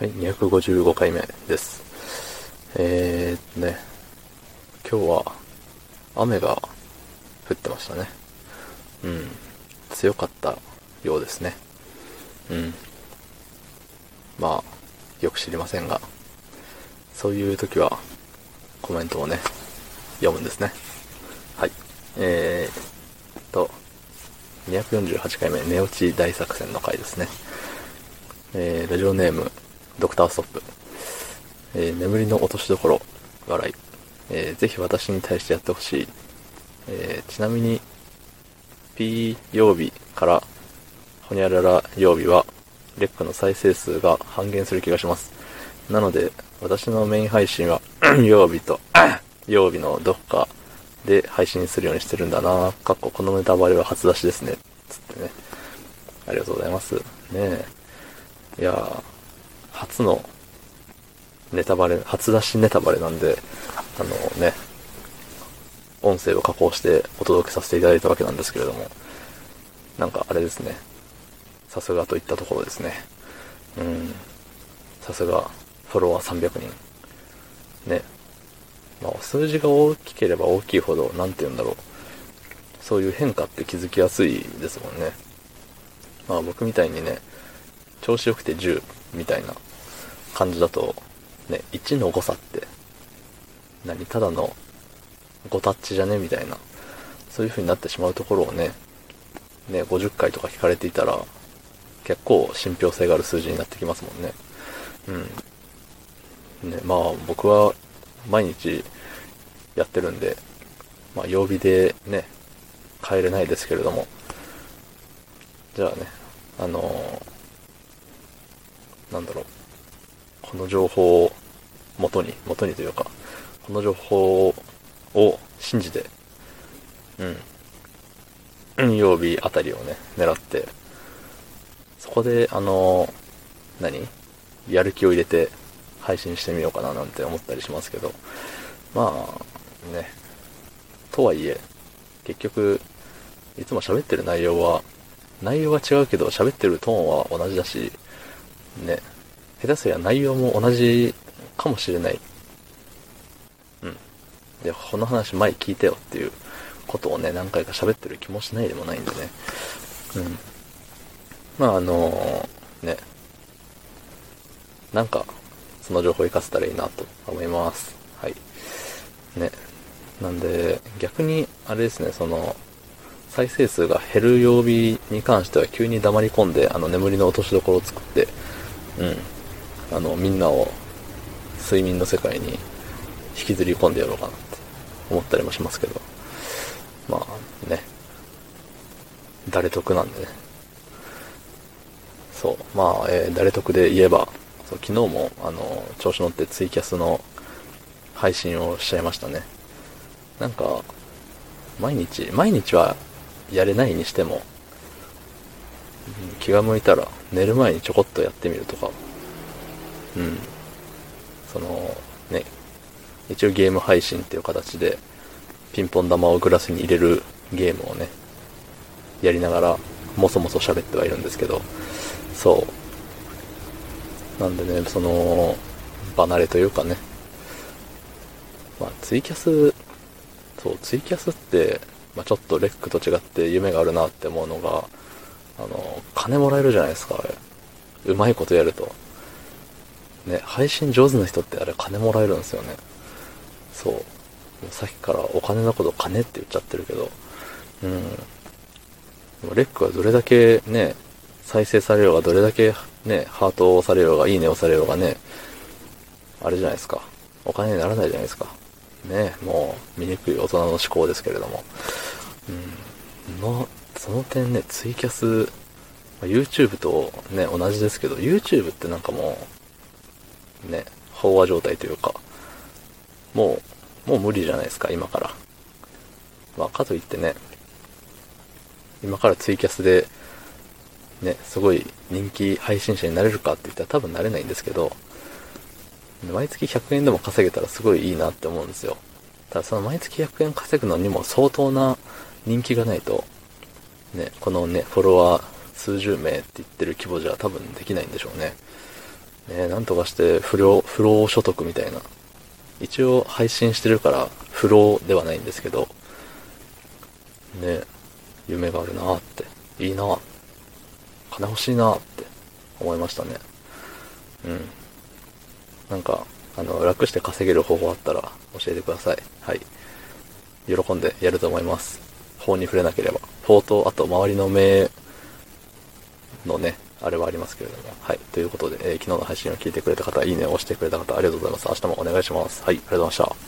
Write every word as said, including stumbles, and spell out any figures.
はい、にひゃくごじゅうごかいめです。えーっとね、今日は雨が降ってましたね。うん、強かったようですね。うん。まあ、よく知りませんが、そういう時はコメントをね、読むんですね。はい。えーっと、にひゃくよんじゅうはちかいめ、寝落ち大作戦の回ですね。えー、ラジオネーム、ドクターストップ、えー、眠りの落としどころ笑い、えー、ぜひ私に対してやってほしい、えー、ちなみに P 曜日からホニャララ曜日はレックの再生数が半減する気がします。なので私のメイン配信は曜日と曜日のどこかで配信するようにしてるんだなぁ。このネタバレは初出しですねつってね、ありがとうございますね。えいやー、初のネタバレ、初出しネタバレなんで、あのね、音声を加工してお届けさせていただいたわけなんですけれども、なんかあれですね、さすがといったところですね。うん、さすがフォロワーさんびゃくにん。ね、まあ数字が大きければ大きいほど、なんて言うんだろう、そういう変化って気づきやすいですもんね。まあ僕みたいにね、調子よくてじゅうみたいな感じだとね、いちの誤差って何、ただのごタッチじゃねみたいな、そういう風になってしまうところをねねごじゅっかいとか聞かれていたら結構信憑性がある数字になってきますもんね。うんね、まあ僕は毎日やってるんで、まあ曜日でね帰れないですけれども、じゃあね、あのーなんだろう、この情報を元に元にというか、この情報を信じて、うん、曜日あたりをね狙って、そこであの何やる気を入れて配信してみようかななんて思ったりしますけど、まあね、とはいえ結局いつも喋ってる内容は内容は違うけど喋ってるトーンは同じだしね、下手すりゃ内容も同じかもしれない。うん。で、この話前聞いてよっていうことをね、何回か喋ってる気もしないでもないんでね。うん。まああのー、ね、なんかその情報を活かせたらいいなと思います。はい。ね。なんで逆にあれですね、その再生数が減る曜日に関しては急に黙り込んで、あの眠りの落としどころを作って。うん、あのみんなを睡眠の世界に引きずり込んでやろうかなって思ったりもしますけど、まあね、誰得なんでね。そう、まあ、えー、誰得で言えば、そう昨日もあの調子乗ってツイキャスの配信をしちゃいましたね。なんか毎日毎日はやれないにしても、気が向いたら寝る前にちょこっとやってみるとか、うん、そのね、一応ゲーム配信っていう形でピンポン玉をグラスに入れるゲームをねやりながらもそもそ喋ってはいるんですけど、そうなんでね、その離れというかね、まあツイキャス、そうツイキャスって、まあ、ちょっとレックと違って夢があるなって思うのが、あの金もらえるじゃないですか、あれ。うまいことやるとね、配信上手な人ってあれ金もらえるんですよね。そう、もうさっきからお金のこと金って言っちゃってるけど、うん、レックはどれだけね再生されようが、どれだけねハートを押されようが、いいねを押されようがね、あれじゃないですか、お金にならないじゃないですかね。もう醜い大人の思考ですけれども、うん、のその点ね、ツイキャス、YouTube とね、同じですけど、YouTube ってなんかもう、ね、飽和状態というか、もう、もう無理じゃないですか、今から。まあ、かといってね、今からツイキャスで、ね、すごい人気配信者になれるかって言ったら多分なれないんですけど、毎月ひゃくえんでも稼げたらすごいいいなって思うんですよ。ただその毎月ひゃくえん稼ぐのにも相当な人気がないと、ね、このね、フォロワー数十名って言ってる規模じゃ多分できないんでしょうね。ね、なんとかして不良、不労所得みたいな。一応配信してるから不労ではないんですけど、ね、夢があるなーって、いいなー、金欲しいなーって思いましたね。うん。なんか、あの、楽して稼げる方法あったら教えてください。はい。喜んでやると思います。法に触れなければ。法と、あと周りの目のね、あれはありますけれども。はい。ということで、えー、昨日の配信を聞いてくれた方、いいねを押してくれた方、ありがとうございます。明日もお願いします。はい。ありがとうございました。